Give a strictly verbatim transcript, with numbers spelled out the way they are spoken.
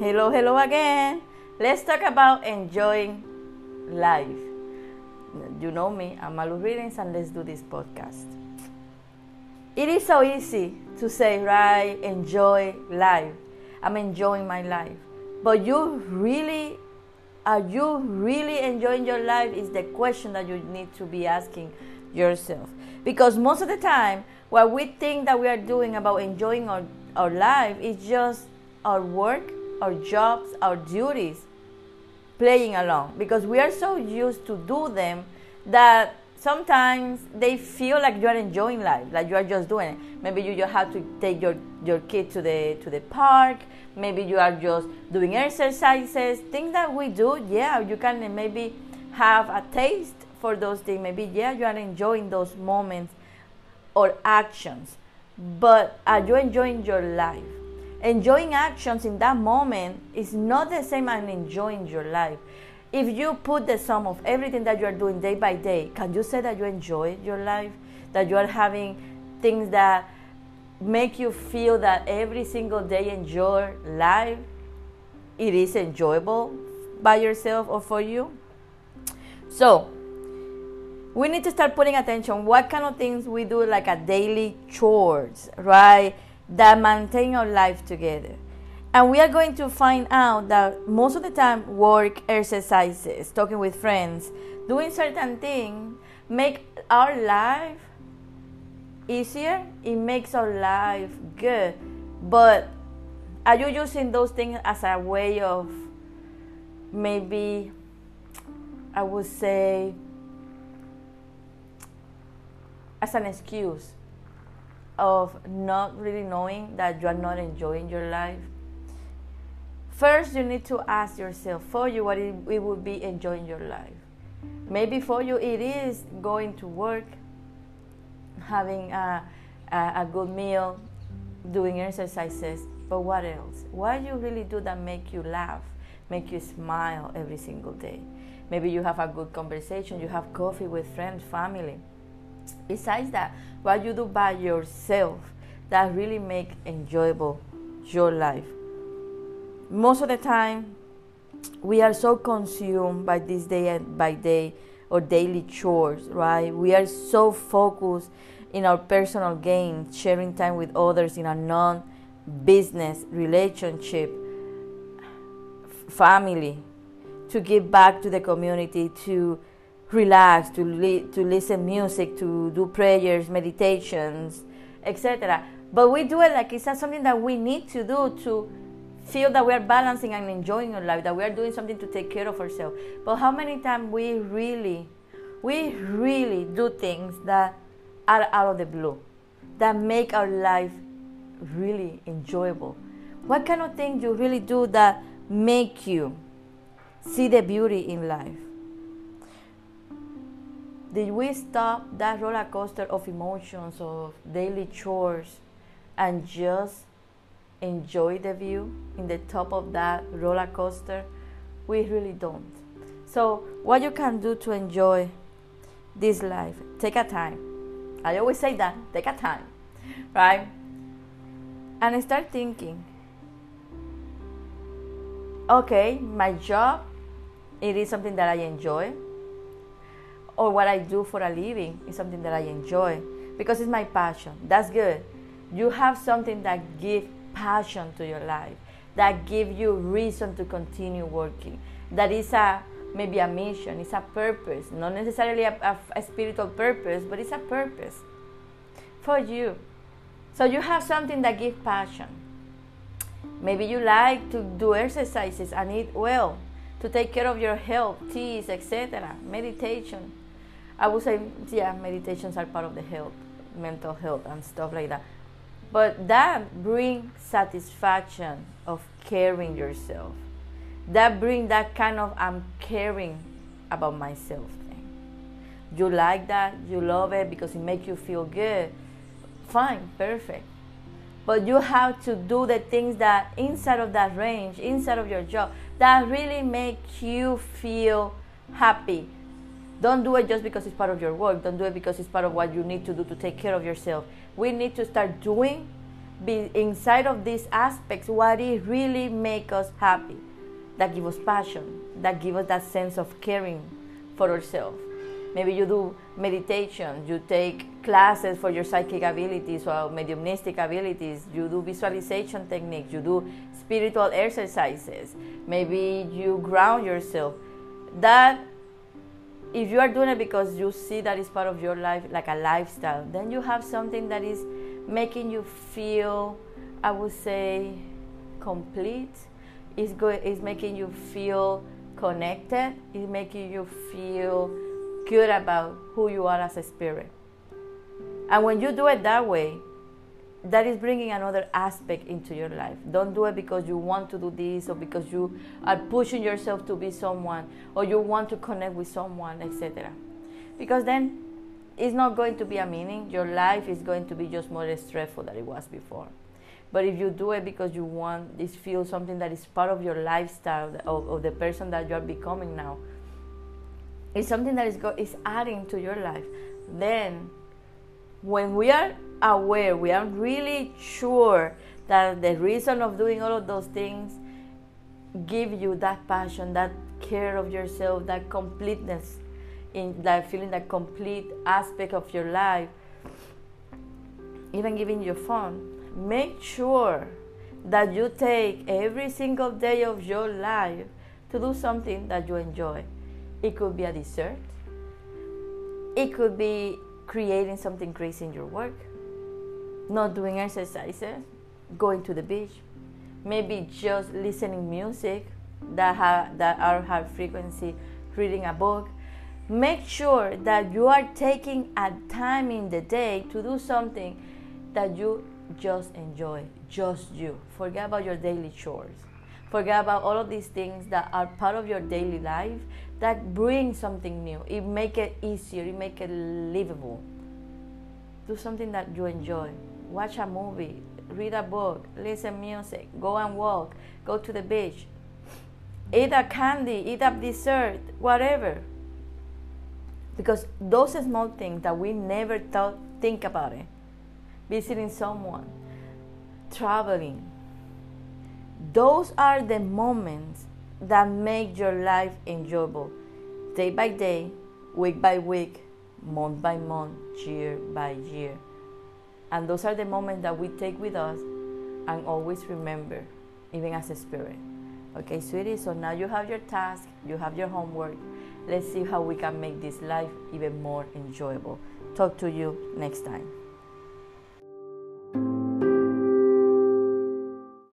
Hello, hello again. Let's talk about enjoying life. You know me, I'm Malou Readings, and let's do this podcast. It is so easy to say, right, enjoy life. I'm enjoying my life. But you really, are you really enjoying your life is the question that you need to be asking yourself. Because most of the time, what we think that we are doing about enjoying our, our life is just our work, our jobs, our duties, playing along. Because we are so used to do them that sometimes they feel like you are enjoying life, like you are just doing it. Maybe you just have to take your, your kid to the to the park. Maybe you are just doing exercises, things that we do. Yeah, you can maybe have a taste for those things. Maybe, yeah, you are enjoying those moments or actions. But are you enjoying your life? Enjoying actions in that moment is not the same as enjoying your life. If you put the sum of everything that you are doing day by day, can you say that you enjoy your life? That you are having things that make you feel that every single day in your life, it is enjoyable by yourself or for you? So, we need to start putting attention. What kind of things we do like a daily chores, right? That maintain our life together. And we are going to find out that most of the time work, exercises, talking with friends, doing certain things make our life easier. It makes our life good. But are you using those things as a way of maybe, I would say, as an excuse of not really knowing that you are not enjoying your life? First, you need to ask yourself, for you, what it, it would be enjoying your life. Maybe for you, it is going to work, having a, a, a good meal, doing exercises, but what else? What do you really do that make you laugh, make you smile every single day? Maybe you have a good conversation, you have coffee with friends, family. Besides that, what you do by yourself that really make enjoyable your life. Most of the time, we are so consumed by this day and by day or daily chores, right? We are so focused in our personal gain, sharing time with others in a non-business relationship, family, to give back to the community, to relax, to li- to listen music, to do prayers, meditations, et cetera. But we do it like it's not something that we need to do to feel that we are balancing and enjoying our life, that we are doing something to take care of ourselves. But how many times we really, we really do things that are out of the blue, that make our life really enjoyable? What kind of things you really do that make you see the beauty in life? Did we stop that roller coaster of emotions, of daily chores, and just enjoy the view in the top of that roller coaster? We really don't. So what you can do to enjoy this life, take a time. I always say that, take a time, right? And start thinking, okay, my job, it is something that I enjoy, or what I do for a living is something that I enjoy because it's my passion. That's good. You have something that gives passion to your life, that gives you reason to continue working, that is a maybe a mission, it's a purpose, not necessarily a, a, a spiritual purpose, but it's a purpose for you. So you have something that gives passion. Maybe you like to do exercises and eat well, to take care of your health, teas, et cetera. Meditation. I would say, yeah, meditations are part of the health, mental health and stuff like that. But that brings satisfaction of caring yourself. That brings that kind of I'm caring about myself thing. You like that, you love it because it makes you feel good. Fine, perfect. But you have to do the things that inside of that range, inside of your job, that really make you feel happy. Don't do it just because it's part of your work. Don't do it because it's part of what you need to do to take care of yourself. We need to start doing be inside of these aspects what it really makes us happy, that gives us passion, that gives us that sense of caring for ourselves. Maybe you do meditation, you take classes for your psychic abilities or mediumnistic abilities, you do visualization techniques, you do spiritual exercises, maybe you ground yourself. That, if you are doing it because you see that it's part of your life, like a lifestyle, then you have something that is making you feel, I would say, complete. It's, go- it's making you feel connected, it's making you feel good about who you are as a spirit. And when you do it that way, that is bringing another aspect into your life. Don't do it because you want to do this, or because you are pushing yourself to be someone, or you want to connect with someone, et cetera. Because then it's not going to be a meaning. Your life is going to be just more stressful than it was before. But if you do it because you want this, feel something that is part of your lifestyle, of, of the person that you are becoming now, it's something that is go, is adding to your life. Then, when we are aware, we are really sure that the reason of doing all of those things give you that passion, that care of yourself, that completeness, in that feeling, that complete aspect of your life. Even giving your phone, make sure that you take every single day of your life to do something that you enjoy. It could be a dessert. It could be creating something crazy in your work, not doing exercises, going to the beach, maybe just listening music that have, that are high frequency, reading a book. Make sure that you are taking a time in the day to do something that you just enjoy, just you. Forget about your daily chores. Forget about all of these things that are part of your daily life that bring something new. It make it easier, it make it livable. Do something that you enjoy. Watch a movie, read a book, listen music, go and walk, go to the beach, eat a candy, eat a dessert, whatever. Because those small things that we never thought, think about it. Visiting someone, traveling. Those are the moments that make your life enjoyable, day by day, week by week, month by month, year by year. And those are the moments that we take with us and always remember, even as a spirit. Okay, sweetie, so now you have your task, you have your homework. Let's see how we can make this life even more enjoyable. Talk to you next time.